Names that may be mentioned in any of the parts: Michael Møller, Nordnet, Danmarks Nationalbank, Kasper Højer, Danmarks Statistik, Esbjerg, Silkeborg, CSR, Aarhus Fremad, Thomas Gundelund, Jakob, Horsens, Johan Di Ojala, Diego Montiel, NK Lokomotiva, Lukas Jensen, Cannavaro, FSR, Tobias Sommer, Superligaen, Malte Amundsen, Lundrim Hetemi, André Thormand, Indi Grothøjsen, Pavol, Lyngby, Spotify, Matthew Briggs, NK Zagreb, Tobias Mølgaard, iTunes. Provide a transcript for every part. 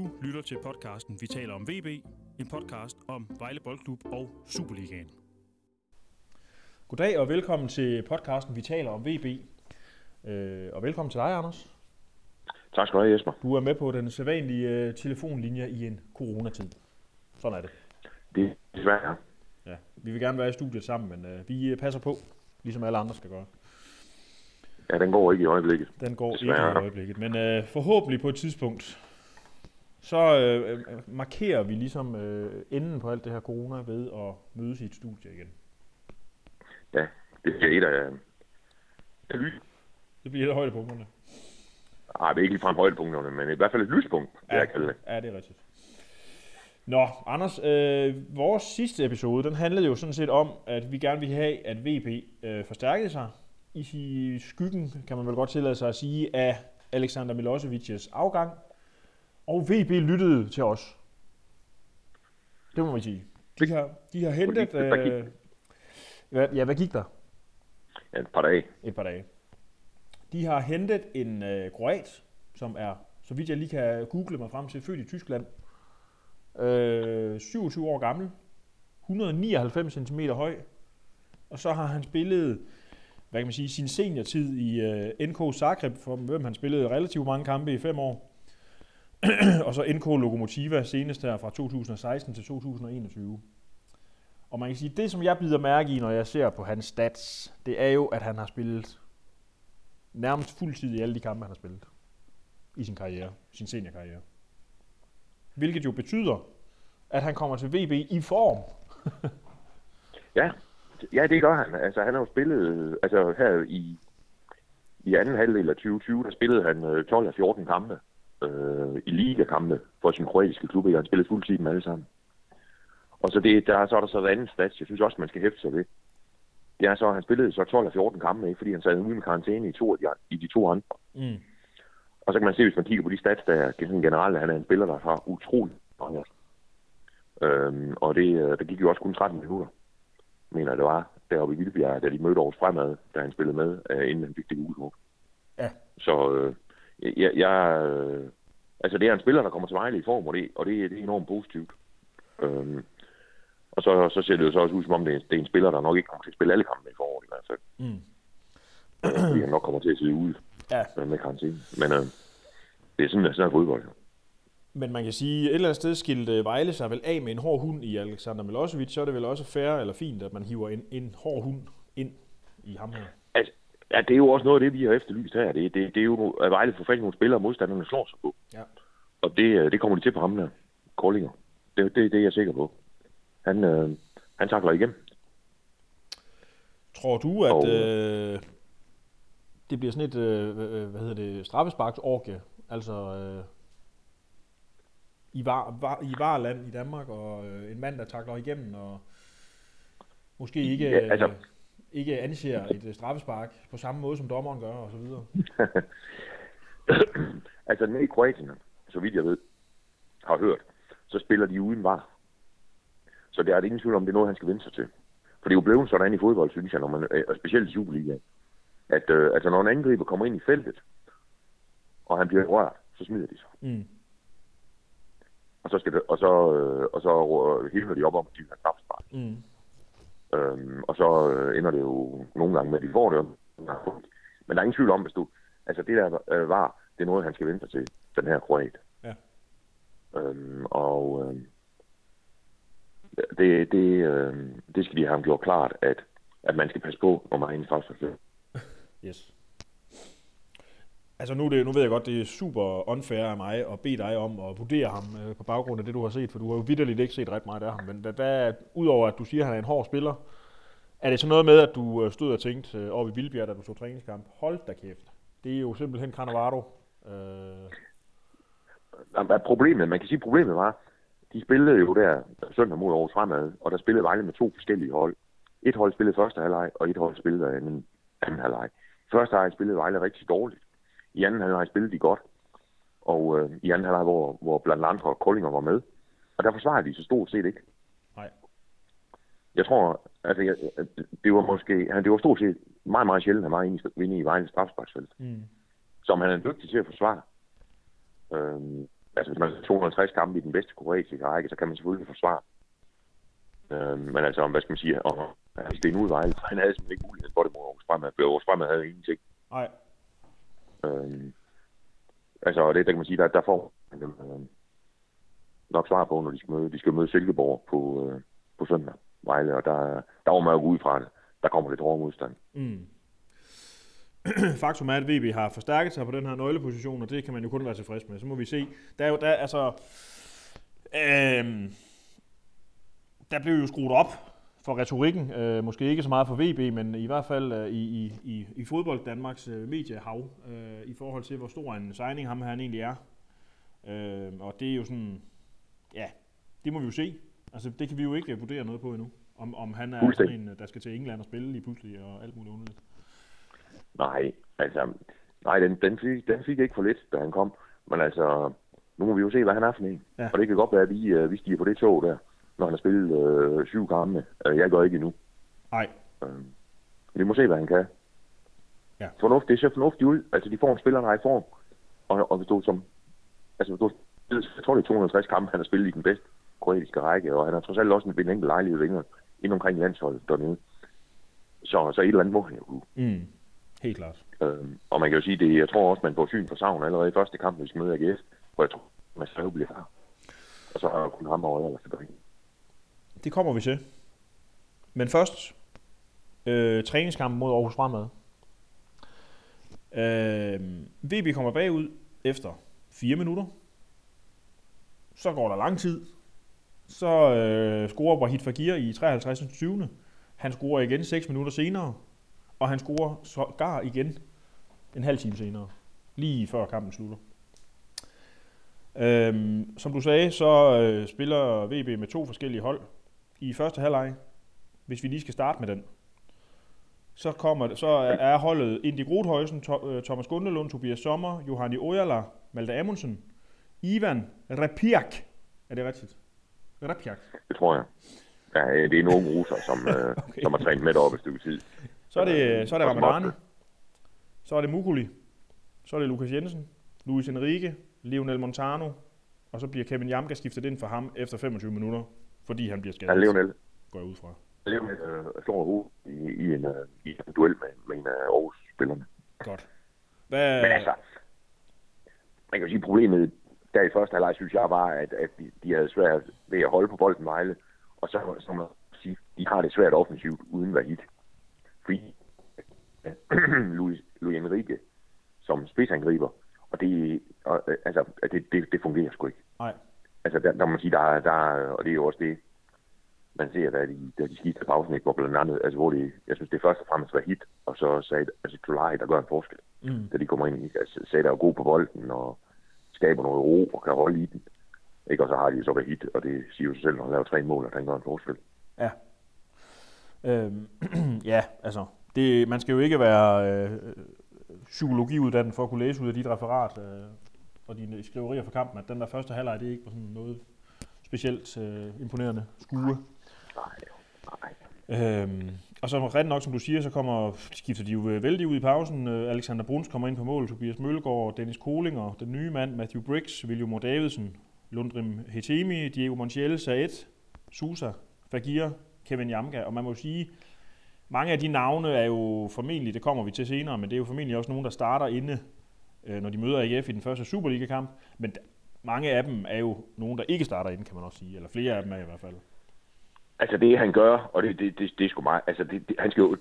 Du lytter til podcasten Vi taler om VB, en podcast om Vejle Boldklub og Superligaen. Goddag og velkommen til podcasten Vi taler om VB. Og velkommen til dig, Anders. Tak skal du have, Jesper. Du er med på den sædvanlige telefonlinje i en coronatid. Sådan er det. Det er svært, ja. Ja, vi vil gerne være i studiet sammen, men vi passer på, ligesom alle andre skal gøre. Ja, den går ikke i øjeblikket. Den går desværre ikke i øjeblikket, men forhåbentlig på et tidspunkt, så markerer vi ligesom enden på alt det her corona ved at mødes i et studie igen. Ja, det bliver et af... Det bliver et af højdepunkterne. Nej, det er ikke ligefrem højdepunkterne, men i hvert fald et lyspunkt, det jeg kalder det. Ja, det er rigtigt. Nå, Anders, vores sidste episode, den handlede jo sådan set om, at vi gerne ville have, at VB forstærkede sig. I skyggen, kan man vel godt tillade sig at sige, af Alexander Milosevic's afgang. Og VB lyttede til os. Det må man sige. De har hentet... hvad gik der? Ja, et par dage. De har hentet en kroat, som er, så vidt jeg lige kan google mig frem til, født i Tyskland. 27 år gammel. 199 cm høj. Og så har han spillet... hvad kan man sige, sin seniortid i NK Zagreb, for hvem han spillede relativt mange kampe i 5 år, og så NK Lokomotiva senest her fra 2016 til 2021. Og man kan sige, det som jeg bider mærke i, når jeg ser på hans stats, det er jo, at han har spillet nærmest fuldtid i alle de kampe, han har spillet i sin karriere, sin seniorkarriere. Hvilket jo betyder, at han kommer til VB i form. Ja. Ja, det gør han. Altså, han har jo spillet... Altså, her i anden halvdel af 2020, der spillede han 12 af 14 kampe i ligakampe for sin kroatiske klub. Han spillede fuldtid med alle sammen. Og så, er der så et andet stats, jeg synes også, man skal hæfte sig ved. Det er så, at han spillede så 12 af 14 kampe, ikke? Fordi han sad uden karantæne i de to andre. Mm. Og så kan man se, hvis man kigger på de stats, der generelt, han er en spiller, der har utrolig mange. Og der gik jo også kun 13 minutter. Mener det var deroppe i Hvidovre, da de mødte Aarhus Fremad, da han spillede med, inden han fik det udhug. Ja. Så altså det er en spiller, der kommer til Vejle i form, og det er enormt positivt. Og så ser det jo så også ud, som om det er en spiller, der nok ikke kommer til at spille alle kampe i foråret i hvert fald. Mm. Fordi han nok kommer til at sidde ude med karantæne. Men det er sådan fodbold. Men man kan sige, at et eller andet sted skilte Vejle sig vel af med en hård hund i Alexander Milosevic, så er det vel også fair eller fint, at man hiver en hård hund ind i ham her. Altså, ja, det er jo også noget af det, vi har efterlyst her. Det er jo, at Vejle får fat i nogle spillere, og modstanderne slår sig på. Ja. Og det kommer de til på ham der, Kolinger. Det er jeg sikker på. Han takler igennem. Tror du, at det bliver sådan et straffesparksorgie? Altså... I Vareland i Danmark, og en mand, der takler igennem, og måske ikke anser et straffespark på samme måde, som dommeren gør, og så videre. Altså, nede i Kroatien, så vidt jeg ved, har hørt, så spiller de uden var. Så der er det ingen tvivl om, det er noget, han skal vende sig til. For det er jo blevet sådan i fodbold, synes jeg, når man, og specielt i Superligaen, at altså, når en angriber kommer ind i feltet, og han bliver rørt, så smider de sig. Mm. Og så skal det, og så hælder de op om, at de har straffespark. Mm. Og så ender det jo nogle gange med, at de får det. Men der er ingen tvivl om, hvis du... Altså det der var, det er noget, han skal vente sig til, den her kroat. Ja. Det skal de have gjort klart, at man skal passe på, når man har en straffespark. Yes. Altså nu ved jeg godt, det er super unfair af mig at bede dig om at vurdere ham på baggrund af det, du har set, for du har jo vitterligt ikke set ret meget af ham. Men udover at du siger, at han er en hård spiller, er det så noget med, at du stod og tænkte oppe i Vildbjerg, da du så træningskamp, hold da kæft, det er jo simpelthen Cannavaro. Problemet var, de spillede jo der søndag mod Aarhus Fremad, og der spillede Vejle med to forskellige hold. Et hold spillede første halvleg, og et hold spillede anden halvleg. Første halvleg spillede Vejle rigtig dårligt. I anden halvleg spillede de godt, og i anden halvleg, hvor blandt andre Kolinger var med. Og der forsvarede de så stort set ikke. Nej. Jeg tror, altså, det var stort set meget, meget sjældent, at han var inde i Vejles straffesparksfelt. Mm. Som han er dygtig til at forsvare. altså, hvis man har 250 kampe i den bedste kroatiske række, så kan man selvfølgelig forsvare. Men altså, hvad skal man sige, om det er en udvejl, han havde simpelthen ikke mulighed for det mod Aarhus Fremad, for Aarhus Fremad havde ingenting. Nej. Altså, det der kan man sige, der får nok svar på, når de skal møde Silkeborg på søndag, Vejle, og der var man jo ud fra det. Der kommer lidt hård modstand. Mm. Faktum er, at VB har forstærket sig på den her nøgleposition, og det kan man jo kun være tilfreds med. Så må vi se. Der er jo, der blev jo skruet op for retorikken. Måske ikke så meget for VB, men i hvert fald i fodbold Danmarks mediehav, i forhold til, hvor stor en signing ham her egentlig er. Og det er jo sådan, ja, det må vi jo se. Altså, det kan vi jo ikke vurdere noget på endnu. Om han er sådan en, der skal til England og spille lige pludselig og alt muligt underligt. Nej, altså, den fik ikke for lidt, da han kom. Men altså, nu må vi jo se, hvad han er for en. Ja. Og det kan godt være, at vi stiger på det tog der, når han har spillet 7 kampe. Jeg gør ikke endnu. Nej. Vi må se, hvad han kan. Ja. Det ser fornuftigt ud. Altså, de får en spiller, der er i form. Og hvis du som... Altså, jeg tror, det er 250 kampe, han har spillet i den bedste kroatiske række. Og han har trods alt også en enkelt lejlighed inden omkring landsholdet dernede. Så et eller andet må han jo kunne. Mm. Helt klart. Og man kan jo sige, det, jeg tror også, man får syn for savn allerede i første kamp, hvis vi møder AGF, hvor jeg tror, man stadig bliver her. Og så har jeg kun ham og øjeblikket tilbage. Det kommer vi til. Men først, træningskampen mod Aarhus Fremad. VB kommer bagud efter 4 minutter. Så går der lang tid. Så scorer Wahid Faghir i 53.20. Han scorer igen 6 minutter senere. Og han scorer sågar igen en halv time senere, lige før kampen slutter. Som du sagde, så spiller VB med 2 forskellige hold i første halvleg. Hvis vi lige skal starte med den, så er holdet Indi Grothøjsen, Thomas Gundelund, Tobias Sommer, Johan Di Ojala, Malte Amundsen, Ivan Rappiak. Er det rigtigt? Rappiak? Det tror jeg. Ja, det er nogle russer, som har trænet med deroppe et stykke tid. Så er det Ramadani, så er det Mucolli, så er det Lukas Jensen, Luis Enrique, Lionel Montaño, og så bliver Kevin Yamga skiftet ind for ham efter 25 minutter, fordi han bliver skadet. Ja, Lionel går ud fra. Lionel slår hovedet i en duel med en af Aarhus-spillerne. Godt. Men altså, man kan jo sige, problemet der i første halvleg, synes jeg, var, at de havde svært ved at holde på bolden Vejle, og så som man sige, de har det svært offensivt uden Wahid. Fordi Luis Enrique som spidsangriber, og det altså det fungerer sgu ikke. Nej. Altså der må man sige der og det er jo også det man ser der de skifter pausen, ikke, hvor blandt andet altså hvor det jeg synes det først og fremmest var hit og så Sa'ed Sousa der gør en forskel. Mm. Da de kommer ind i altså Sa'ed er god på bolden og skaber noget ro og kan holde i den. Ikke, og så har de så været hit, og det siger jo sig selv når han laver 3 mål og han gør en forskel. Ja. Ja, altså det, man skal jo ikke være psykologiuddannet for at kunne læse ud af dit referat og dine skriverier fra kampen, at den der første halvleg, det er ikke sådan noget specielt imponerende skue. Nej. Og så ret nok, som du siger, så skifter de jo vældig ud i pausen. Alexander Bruns kommer ind på mål, Tobias Mølgaard, Dennis Kolinger, den nye mand, Matthew Briggs, William Mordavidsen, Lundrim Hetemi, Diego Montiel, Sa'ed Sousa, Faghir, Kevin Jamka, og man må jo sige, mange af de navne er jo formentlig, det kommer vi til senere, men det er jo formentlig også nogen, der starter inde, når de møder AGF i den første Superliga-kamp, men mange af dem er jo nogen, der ikke starter inde, kan man også sige, eller flere af dem er i hvert fald. Altså det, han gør, og det er sgu meget, altså han skal jo,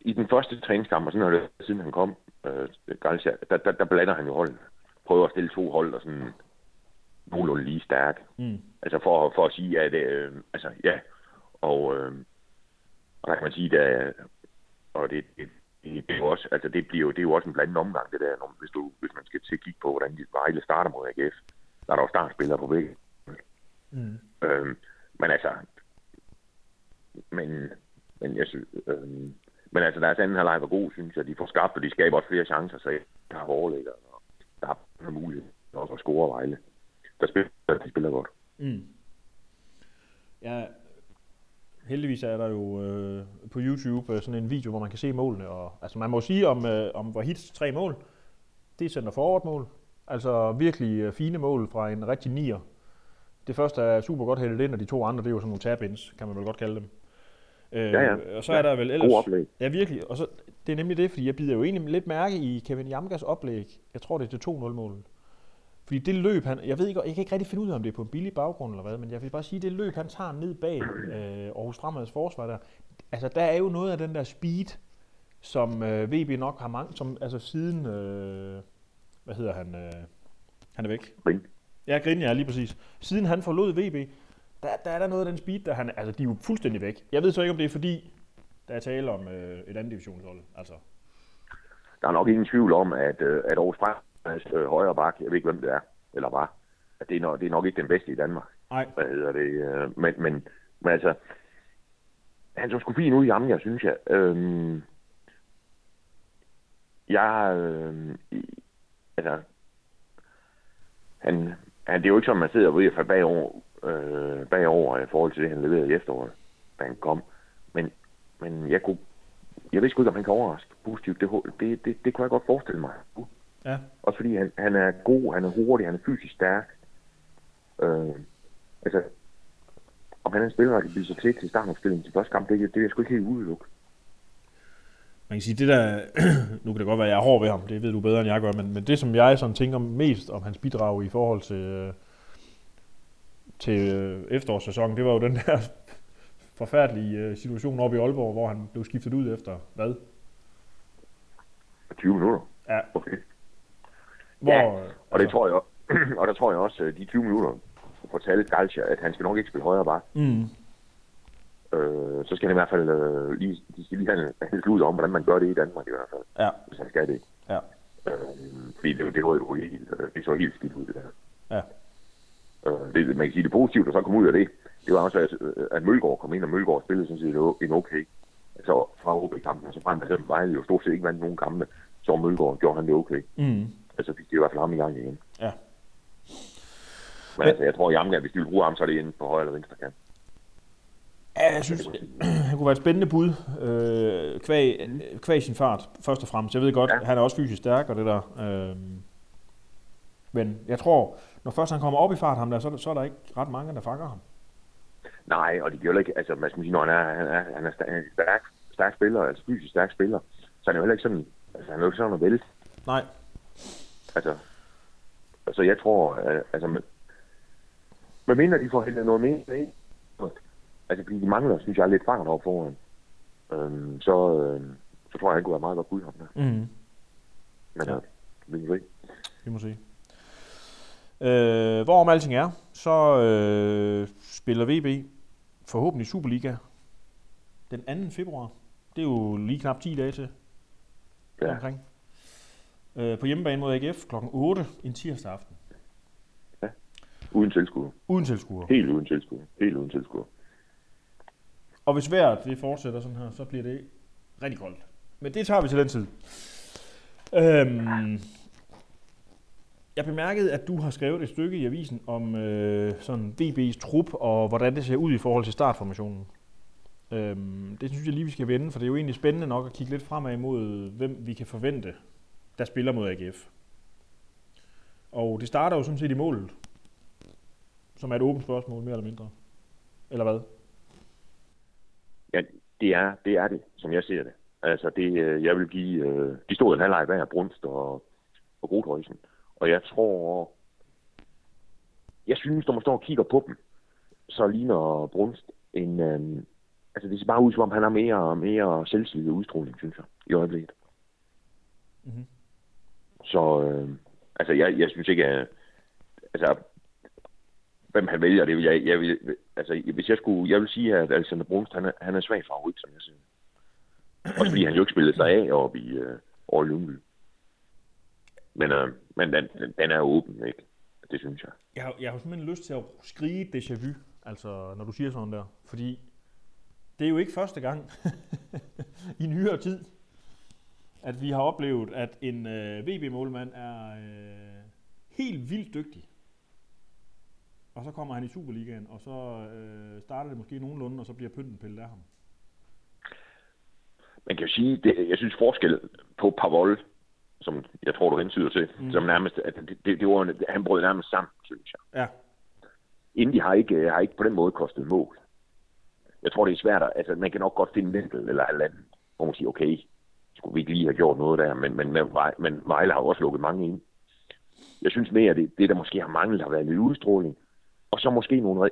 i den første træningskamp, og sådan noget, siden han kom, der blander han jo holden, prøver at stille 2 hold, og sådan nogenlunde lige stærk, altså for at sige, at altså ja, og der kan man sige, der, og det er jo også, altså det er jo også en blandet omgang det der, når hvis man skal til at kigge på hvordan de Vejle starter mod AGF, der er der jo startspillere på begge. Mm. Men jeg synes, men altså deres anden halvleg var god, synes jeg, de får skabt, og de skaber også flere chancer, så der er overlægger, og der er mulighed også at score Vejle. De spiller godt. Mm. Ja. Heldigvis er der jo på YouTube sådan en video, hvor man kan se målene. Og, altså man må sige om Wahids 3 mål, det er center forward mål. Altså virkelig fine mål fra en rigtig nier. Det første er super godt hældet ind, og de to andre, det er jo sådan nogle tap-ins, kan man vel godt kalde dem. Og så er der vel ellers... Ja, virkelig. Og så, det er nemlig det, fordi jeg bider jo egentlig lidt mærke i Kevin Yamgas oplæg. Jeg tror, det er det 2-0-målet. Fordi det løb, han... Jeg ved ikke, jeg kan ikke rigtig finde ud af, om det er på en billig baggrund eller hvad, men jeg vil bare sige, det løb, han tager ned bag Aarhus Fremads forsvar der. Altså, der er jo noget af den der speed, som VB nok har mange... Som, altså, siden... hvad hedder han? Han er væk. Grin, lige præcis. Siden han forlod VB, der er der noget af den speed, der han... Altså, de er jo fuldstændig væk. Jeg ved så ikke, om det er fordi, der er tale om et andet divisionshold, altså. Der er nok ingen tvivl om, at Aarhus Fremad højre bak, jeg ved ikke, hvem det er, eller var, at det er nok ikke den bedste i Danmark. Nej. Hvad hedder det? Men altså, han så sgu fint ud i Amger, synes jeg. Altså, han, det er jo ikke som, man sidder og ved bagover i forhold til det, han leverede i efteråret, da han kom. Men jeg ved sgu ikke, om han kan overraske positivt. Det kunne jeg godt forestille mig. Ja. Også fordi han er god, han er hurtig, han er fysisk stærk. Altså, om han er en spiller, der kan blive så til startopstillingen til første kamp, det er jeg sgu ikke helt udelukket. Man kan sige, det der, nu kan det godt være, at jeg er hård ved ham, det ved du bedre, end jeg gør, men det, som jeg sådan tænker mest om hans bidrag i forhold til efterårssæsonen, det var jo den der forfærdelige situation oppe i Aalborg, hvor han blev skiftet ud efter, hvad? 20 minutter. Ja. Okay. Hvor, ja, og altså, det tror jeg, og der tror jeg også, de 20 minutter fortalte Galcia, at han skal nok ikke spille højere bare. Mm. Så skal han i hvert fald lige have en slud om, hvordan man gør det i Danmark i hvert fald, ja. Hvis han skal det. Ja. Fordi det var jo helt skidt ud, det der. Ja. Det, man kan sige, det positive, der så kom ud af det var også, at Mølgaard kom ind, og Mølgaard spillede sådan set en okay. Altså fra OB-kampen, og så frem til Vejle jo stort set ikke vandt nogen kampe, så Mølgaard gjorde han det okay. Mm. Altså fik det i hvert fald ham i gang igen. Ja. Men altså, jeg tror, at Jamga, hvis de vil bruge ham, så er det inde på højre eller venstre kant. Ja, jeg synes, han kunne være et spændende bud, kvæg sin fart, først og fremmest. Jeg ved godt, ja. Han er også fysisk stærk og det der. Men jeg tror, når først han kommer op i fart ham der, så er der ikke ret mange, der fanger ham. Nej, og det gør ikke, altså man skal sige, når han er stærk spiller, altså fysisk stærk spiller, så er han jo heller ikke sådan, altså han er jo ikke sådan at vælte. Nej. Altså, så jeg tror, altså, hvad mener de får hældet noget mere ind? Altså, fordi de mangler, synes jeg, lidt fangerne op foran. Så tror jeg, han kunne være meget godt bud ham der. Mm. Men ja. Vi må se. Hvorom alting er, så spiller VB forhåbentlig Superliga den 2. februar. Det er jo lige knap 10 dage til. Ja. Omkring. På hjemmebane mod AGF kl. 8 en tirsdag aften. Ja. Uden tilskuer. Helt uden tilskuer. Og hvis vejret det fortsætter sådan her, så bliver det rigtig koldt. Men det tager vi til den tid. Jeg bemærkede, at du har skrevet et stykke i avisen om sådan VB's trup, og hvordan det ser ud i forhold til startformationen. Det synes jeg lige, vi skal vende, for det er jo egentlig spændende nok at kigge lidt fremad imod, hvem vi kan forvente, der spiller mod AGF. Og det starter jo sådan set i målet, som er et åbent spørgsmål, mere eller mindre. Eller hvad? Ja, det er det, som jeg ser det. Altså, jeg vil give... de stod en halvleg hver, Brunst og Grothøjsen. Og jeg tror... Jeg synes, når man står og kigger på dem, så ligner Brunst en... altså, det ser bare ud, som om han har mere og mere selvsidig udstråling, synes jeg, i øjeblikket. Mm-hmm. Så... altså, jeg synes ikke, at... Altså... Hvem han vælger, det vil jeg vil... Altså, hvis jeg skulle... Jeg vil sige, at Alexander Bruns, han er svag favorit, som jeg siger. Også fordi han jo ikke spillede sig af oppe i Lyngby. Men den er åben, ikke? Det synes jeg. Jeg har simpelthen lyst til at skrige déjà vu, altså, når du siger sådan der. Fordi det er jo ikke første gang i nyere tid, at vi har oplevet, at en VB-målmand er helt vildt dygtig. Og så kommer han i Superligaen, og så starter det måske nogenlunde, og så bliver pynten pillet af ham. Man kan jo sige, jeg synes forskel på Pavol som jeg tror, du hentyder til, som nærmest, at det var, han brød nærmest sammen, synes jeg. Ja. Indy har ikke på den måde kostet mål. Jeg tror, det er svært, altså man kan nok godt finde en enkelt eller halvanden, hvor man siger, okay, skulle vi ikke lige have gjort noget der, men Vejle har også lukket mange ind. Jeg synes mere, at det der måske har manglet, har været lidt udstråling, og så måske nogle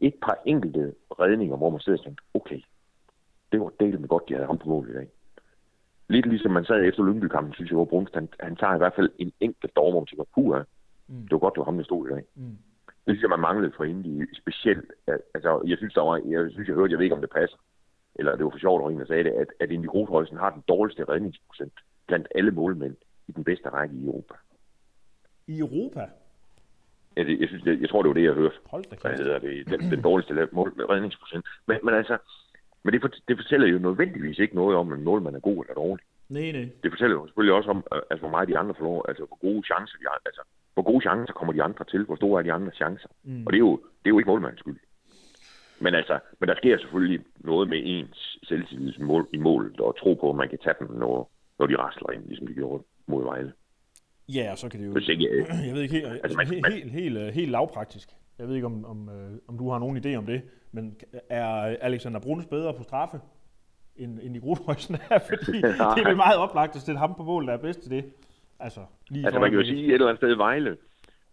et par enkelte redninger, hvor man sidder og tænker, okay, det var delt med godt, de havde ramt på mål i dag. Lidt ligesom man sad efter Lyngby-kampen, synes jeg, hvor Bruns, han tager i hvert fald en enkelt dog, hvor man tænker, puha, det var godt, du var ham, der stod i dag. Det synes jeg, man manglede for hende specielt. Altså, jeg hørte, jeg ved ikke, om det passer, eller det var for sjovt, at en, der sagde det, at Indy Rothøjsen har den dårligste redningsprocent blandt alle målmænd i den bedste række i Europa. I Europa? Ja, jeg tror, det var det, jeg hørte. Hold da kæft. Den dårligste redningsprocent. Men altså, men det fortæller jo nødvendigvis ikke noget om, at målmand er god eller dårlig. Nej. Det fortæller jo selvfølgelig også om, altså, hvor meget de andre får lov, altså hvor gode chancer de har, altså hvor gode chancer kommer de andre til, hvor store er de andre chancer. Og det er jo ikke målmandens skyld. Men altså, der sker selvfølgelig noget med ens selvtillid i målet, og tro på, at man kan tage dem, når de rasler ind, ligesom de gjorde mod Vejle. Ja, og så kan det jo... Jeg ved ikke helt lavpraktisk. Jeg ved ikke, om du har nogen idé om det, men er Alexander Bruns bedre på straffe, end i Grudhøjsen er? Fordi det er vel meget oplagt at stille ham på mål, der er bedst til det. Altså man kan jo sige, et eller andet sted Vejle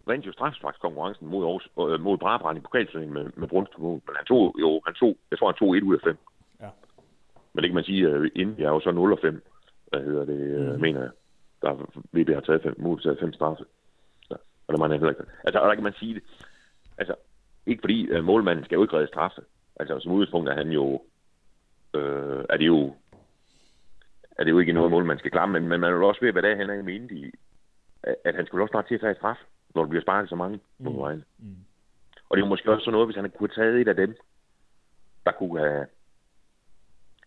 vandt jo straffesparkskonkurrencen mod Brabrand i pokalturneringen med Bruns på mål, men jeg tror han tog 1 ud af 5. Ja. Men det kan man sige, inden jeg er jo så 0 og 5, mener jeg. Der VB har taget 5 straffe. Ja, og der mener jeg ikke. Altså, og der kan man sige det. Altså, ikke fordi målmanden skal jo ikke redde straffe. Altså, som udgangspunkt er han jo... Er det jo ikke noget, målmanden skal klare, men man er jo også ved, hvad det er, han er mente i. At han skulle også snart til at tage et straf, når der bliver sparket så mange på vejen. Og det er måske også sådan noget, hvis han kunne have taget et af dem, der kunne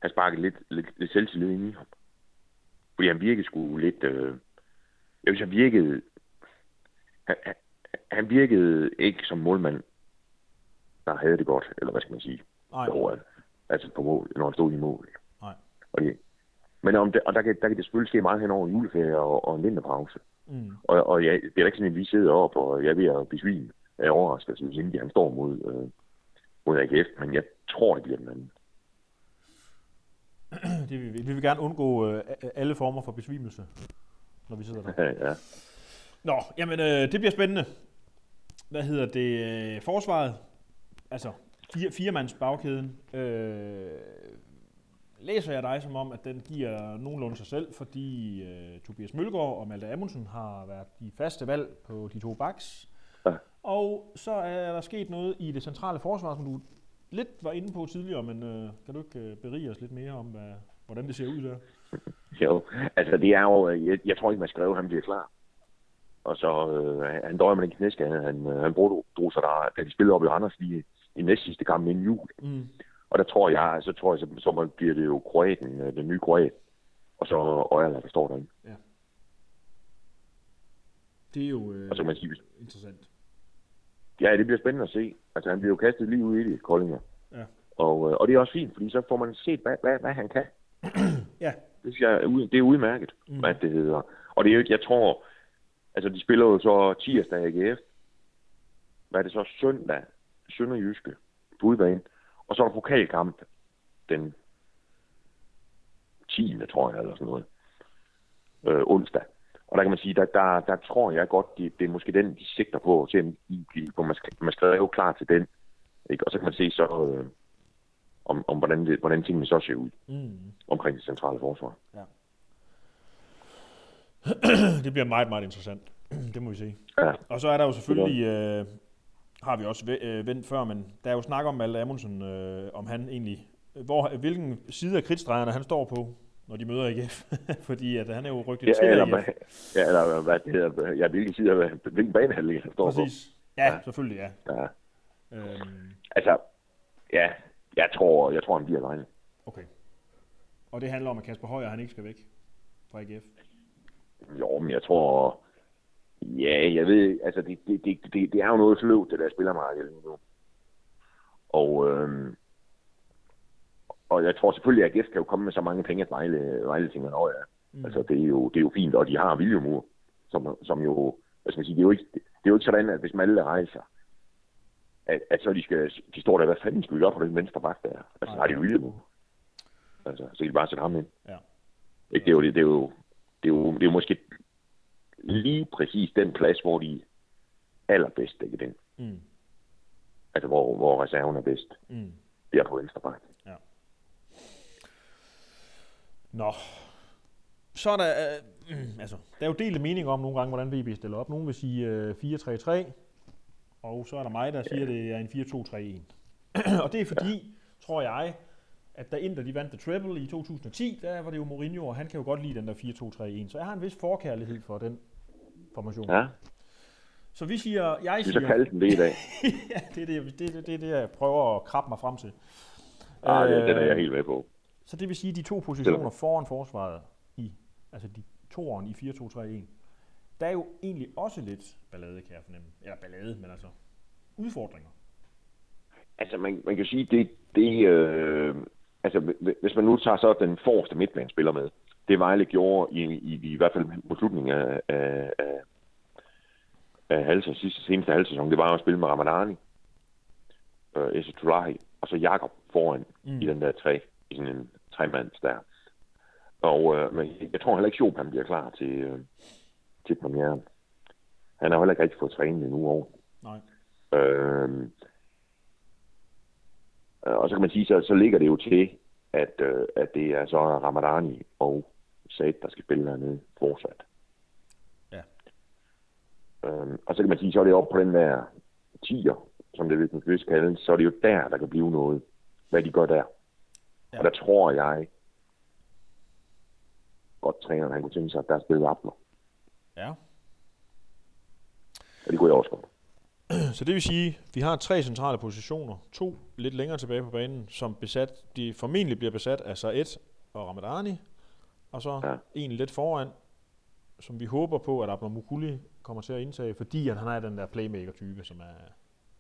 have sparket lidt selvtillid ind i ham. Fordi han virkede sgu lidt... Jeg synes, han virkede... Han virkede ikke som målmand, der havde det godt, eller hvad skal man sige? Over, altså på mål, når han stod i mål. Nej. Okay. Men om det, og der kan det selvfølgelig ske meget hen over en juleferie og en vinterpause. Og jeg, det er ikke sådan, at vi sidder op, og jeg er ved at besvime af overraskelse, hvis Indy han står mod AGF, men jeg tror, det bliver den anden. Vi vil gerne undgå alle former for besvimelse, når vi sidder der. Ja. Nå, jamen det bliver spændende. Hvad hedder det? Forsvaret, altså firemands bagkæden. Læser jeg dig som om, at den giver nogenlunde sig selv, fordi Tobias Mølgaard og Malte Amundsen har været de faste valg på de 2 backs. Ja. Og så er der sket noget i det centrale forsvar, som du lidt var inde på tidligere, men kan du ikke berige os lidt mere om, hvordan det ser ud der? Jo, altså det er jo, jeg tror ikke, man skrev, at han bliver klar. Og så, han døjer med den knæskade, han drog sig der, da de spillede op i Randers lige i næstsidste kamp inden jul. Og der tror jeg, så bliver det jo kroaten, den nye kroat, og så Ojala, der står derinde. Ja. Det er jo interessant. Ja, det bliver spændende at se. Altså, han bliver jo kastet lige ud i det, Kolinger. Ja. Og det er også fint, fordi så får man set, hvad han kan. Ja. Det er udmærket, hvad det hedder. Og det er jo ikke, jeg tror... Altså, de spiller jo så tirsdag AGF. Hvad er det så? Søndag. Sønderjyske. På udbanen. Og så er der pokalkamp den 10. tror jeg, eller sådan noget. Onsdag. Og der kan man sige, der tror jeg godt, det er måske den, de sigter på, til man skal jo klar til den. Ikke? Og så kan man se så, om hvordan tingene så ser ud omkring det centrale forsvar. Ja. Det bliver meget, meget interessant. Det må vi se. Ja. Og så er der jo selvfølgelig, har vi også vendt før, men der er jo snak om Malte Amundsen, om han egentlig, hvilken side af kridtstregerne han står på, når de møder AGF. Fordi at han er jo rygtet til AGF. Ja, eller hvad det hedder, hvilken banehandling han står på. Præcis. Ja, selvfølgelig, ja. Altså, ja, jeg tror han bliver alene. Okay. Og det handler om, at Kasper Højer, han ikke skal væk fra AGF. Jo, men jeg tror... Ja, jeg ved... Altså, det er jo noget sløvt, det der spillermarked lige nu. Og jeg tror selvfølgelig, at AGF kan jo komme med så mange penge, at Vejle tænker, Altså, det er jo fint, og de har William Mur, som jo, hvad skal man sige, det er jo ikke sådan, at hvis man alle rejser, at så de står der, hvad fanden skal vi gøre på den venstre bak der? Altså, nej, det er jo William Mur. Altså, så kan de bare sætte ham ind. Ja. Ikke, det er jo måske lige præcis den plads, hvor de allerbedst dækker den. Mm. Altså, hvor reserven er bedst. Mm. Det er på venstre bak. Ja. Nå. Så er der, altså, der er jo delte mening om nogle gange, hvordan VB stiller op. Nogle vil sige 4-3-3, og så er der mig, der siger, det er en 4-2-3-1. Og det er fordi, tror jeg, at da Inter de vandt The Treble i 2010, der var det jo Mourinho, og han kan jo godt lide den der 4-2-3-1. Så jeg har en vis forkærlighed for den formation. Ja. Så vi siger, jeg siger... Vi så kalde den det i dag. Ja, det er det, jeg prøver at krabbe mig frem til. Ja, den er jeg helt med på. Så det vil sige, de to positioner foran forsvaret, altså de toeren i 4-2-3-1, der er jo egentlig også lidt ballade, kan jeg fornemme. Eller ballade, men altså udfordringer. Altså man kan sige, altså hvis man nu tager så den forreste midtbanespiller med, det Vejle gjorde i hvert fald på slutningen af seneste halvsæson, det var at spille med Ramadani, Issah Tullahi, og så Jakob foran i den der i sådan en tremands der. Og men jeg tror heller ikke, at han bliver klar til premieren. Han har heller ikke rigtig fået trænet endnu over. Nej. Og så kan man sige, så ligger det jo til, at det er så Ramadani og Sa'ed, der skal spille hernede fortsat. Ja. Og så kan man sige, så er det oppe på den der 10'er, som det vil man kalde, så er det jo der kan blive noget, hvad de gør der. Ja. Og der tror jeg godt træneren, han kunne tænke sig, at der er spillet Arbnor. Ja. Og det kunne jeg også godt. Så det vil sige, at vi har 3 centrale positioner, 2 lidt længere tilbage på banen, som de formentlig bliver besat af Sa'ed og Ramadani, og så en lidt foran, som vi håber på, at Arbnor Mucolli kommer til at indtage, fordi han er den der playmaker-type, som er,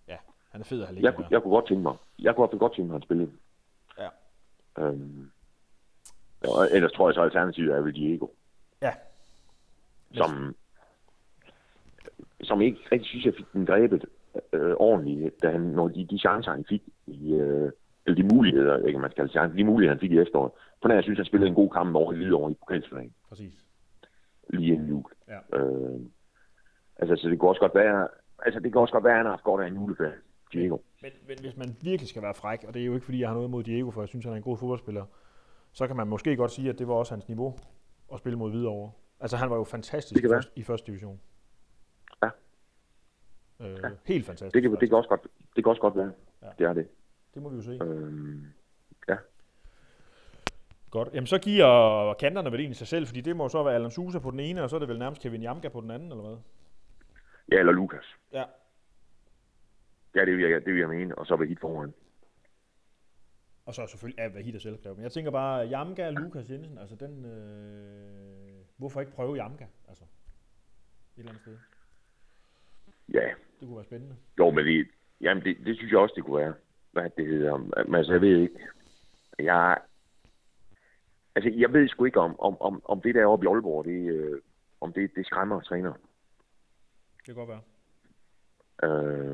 ja, han er fed at have liggende. Jeg kunne godt tænke mig, at han spillede. Ja. Og ellers tror jeg så alternativet er ved Diego. Ja. Som ikke rigtig synes, jeg fik den grebet ordentligt, da han, når de chancer, han fik, eller de muligheder, ikke man skal kalde chancer, de muligheder, han fik i efteråret. For når jeg synes, han spillede en god kamp over i pokalsfinalen. Præcis. Lige inden jul. Ja. Så det kan også godt være, at han har haft godt af en juleferie, Diego. Men hvis man virkelig skal være fræk, og det er jo ikke, fordi jeg har noget imod Diego, for jeg synes, han er en god fodboldspiller, så kan man måske godt sige, at det var også hans niveau at spille mod Hvidovre. Altså, han var jo fantastisk i første division. Ja. Helt fantastisk. Det kan også godt være. Ja. Det er det. Det må vi jo se. Ja. Godt. Jamen, så giver kanterne vel egentlig sig selv, fordi det må så være Alan Sousa på den ene, og så er det vel nærmest Kevin Yamga på den anden, eller hvad? Ja, eller Lukas. Ja. Ja, det vil jeg mene, og så Wahid foran. Og så selvfølgelig Wahid og selvkræver. Men jeg tænker bare, Yamga og Lukas Jensen, altså den... hvorfor ikke prøve Yamga? Altså, et eller andet sted. Ja. Det kunne være spændende. Jo, men det synes jeg også, det kunne være. Hvad det hedder. Men altså, jeg ved ikke. Jeg ved sgu ikke, om det der oppe i Aalborg, om det skræmmer træner. Det kan godt være.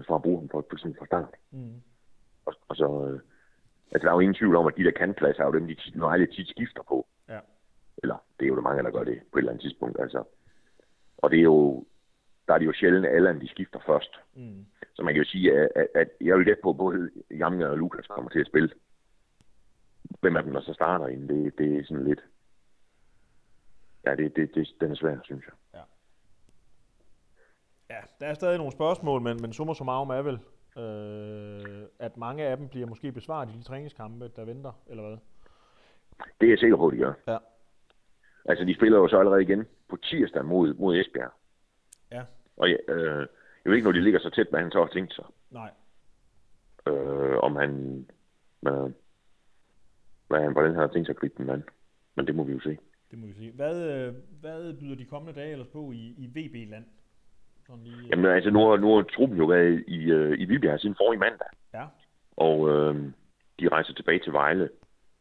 Fra at bruge ham for eksempel fra start. Mm. Og så... Altså, der er jo ingen tvivl om, at de der kantpladser er jo dem, de meget tit skifter på. Ja. Eller, det er jo der mange, der gør det på et eller andet tidspunkt, altså. Og det er jo, der er det jo sjældent, at alle de skifter først. Mm. Så man kan jo sige, at jeg er jo let på, at både Yamga og Lukas kommer til at spille. Hvem af dem, der så starter inden, det er sådan lidt... Ja, den er svær, synes jeg. Ja. Ja, der er stadig nogle spørgsmål, men summa summarum er vel... at mange af dem bliver måske besvaret i de træningskampe, der venter, eller hvad? Det er jeg sikker på, de gør. Ja. Altså, de spiller jo så allerede igen på tirsdag mod Esbjerg. Ja. Og jeg ved ikke, når de ligger så tæt, hvad han så har tænkt sig. Nej. Hvordan han har tænkt sig at gribe den mand. Men det må vi jo se. Det må vi se. Hvad byder de kommende dage ellers på i VB-land? Lige... Jamen altså, nu har truppen jo været i Vildbjerg siden forrige mandag. Ja. Og de rejser tilbage til Vejle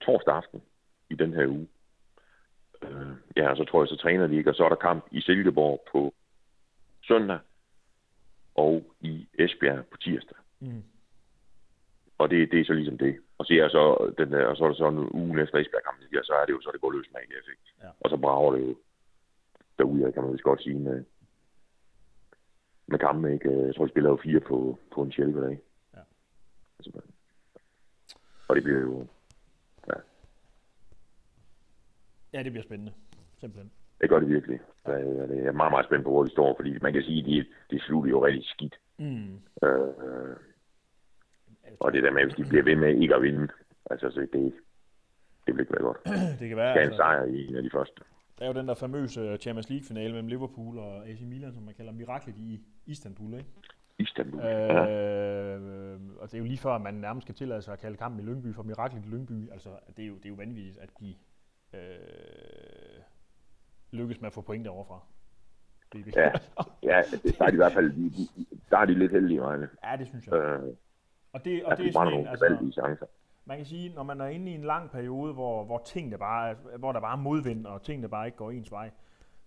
torsdag aften i den her uge. Ja, og så tror jeg, så træner de ikke, og så er der kamp i Silkeborg på søndag, og i Esbjerg på tirsdag. Mm. Og det er så ligesom det. Og så er, så den der, og så er det så en uge efter Esbjerg-kampen, og så er det jo så det går løs med AGF, ikke? Ja. Og så brager det jo derude, kan man vist godt sige, med kampen, ikke? Jeg tror, de spiller jo 4 på en sjælpe dag. Ja. Altså, og det bliver jo... Ja, det bliver spændende, simpelthen. Det gør det virkelig. Jeg er meget, meget spændt på, hvor de står, fordi man kan sige, at det slutter jo rigtig skidt. Mm. Og det der med, hvis de bliver ved med ikke at vinde, altså så det bliver ikke være godt. Det kan være. Det er en sejr i en af de første. Der er jo den der famøse Champions League-finale mellem Liverpool og AC Milan, som man kalder miraklet i Istanbul, ikke? Istanbul, og det er jo lige før, man nærmest skal tillade sig at kalde kampen i Lyngby for miraklet i Lyngby. Altså, det er jo vanvittigt, at de... lykkes med at få point derovre fra. Ja, det er de i hvert fald. Der er de lidt heldige, Marianne. Ja, det synes jeg. Og det er sådan en, altså, man kan sige, når man er inde i en lang periode, hvor der bare er modvind, og ting der bare ikke går ens vej,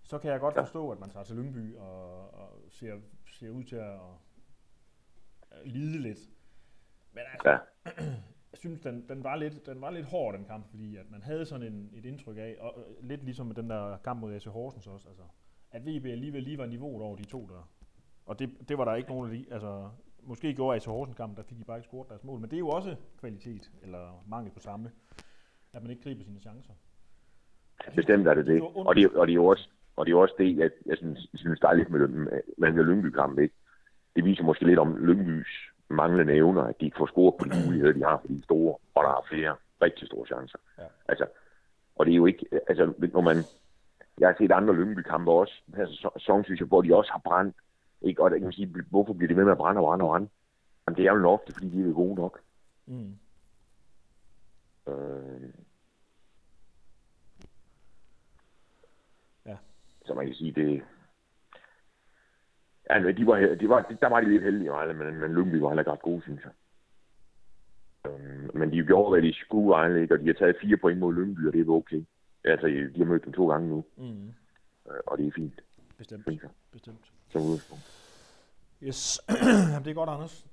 så kan jeg godt forstå, at man tager til Lyngby og ser ud til at lide lidt. Men altså... Ja. Jeg synes, den var lidt hård, den kamp, fordi at man havde sådan et indtryk af, og lidt ligesom med den der kamp mod AC Horsens også, altså, at VB alligevel lige var niveauet over de to der. Og det var der ikke nogen af de, altså, måske gjorde AC Horsens kamp, der fik de bare ikke scoret deres mål, men det er jo også kvalitet, eller mangel på samme, at man ikke griber sine chancer. Bestemt er det. Og det er også det, at jeg synes, der er lidt med Lyngby-kampen, ikke? Det viser måske lidt om Lyngbys manglende evner, at de ikke får scoret på de muligheder, de har, for de er store, og der er flere rigtig store chancer. Ja. Altså, og det er jo ikke, altså, når man, jeg har set andre Lyngby-kampe også, her sæson, synes jeg, hvor de også har brændt, ikke? Og der kan man sige, hvorfor bliver det med at brænde? Jamen, det er jo ofte, fordi de er gode nok. Mm. Ja. Så man kan sige, det... Ja, der var de lidt heldige, men Lyngby var heller ikke ret gode, synes jeg. Men de gjorde, hvad de skulle, og de har taget 4 point mod Lyngby, og det er okay. Altså, de har mødt dem 2 gange nu, og det er fint. Bestemt. Så yes, jamen, det er godt, Anders.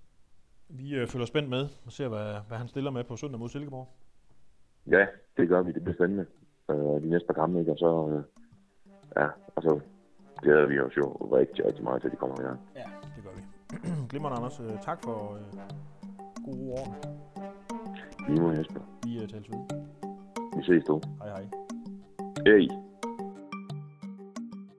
Vi følger spændt med og ser, hvad han stiller med på søndag mod Silkeborg. Ja, det gør vi, det bliver spændende. De næste par kampe, ikke? Og så... glæder vi os jo rigtig meget til, at de kommer her. Ja, det gør vi. Glimrende, Anders. Tak for gode ord. Lige måde, Jesper. Vi tales ved. Vi ses du. Hej. Hej.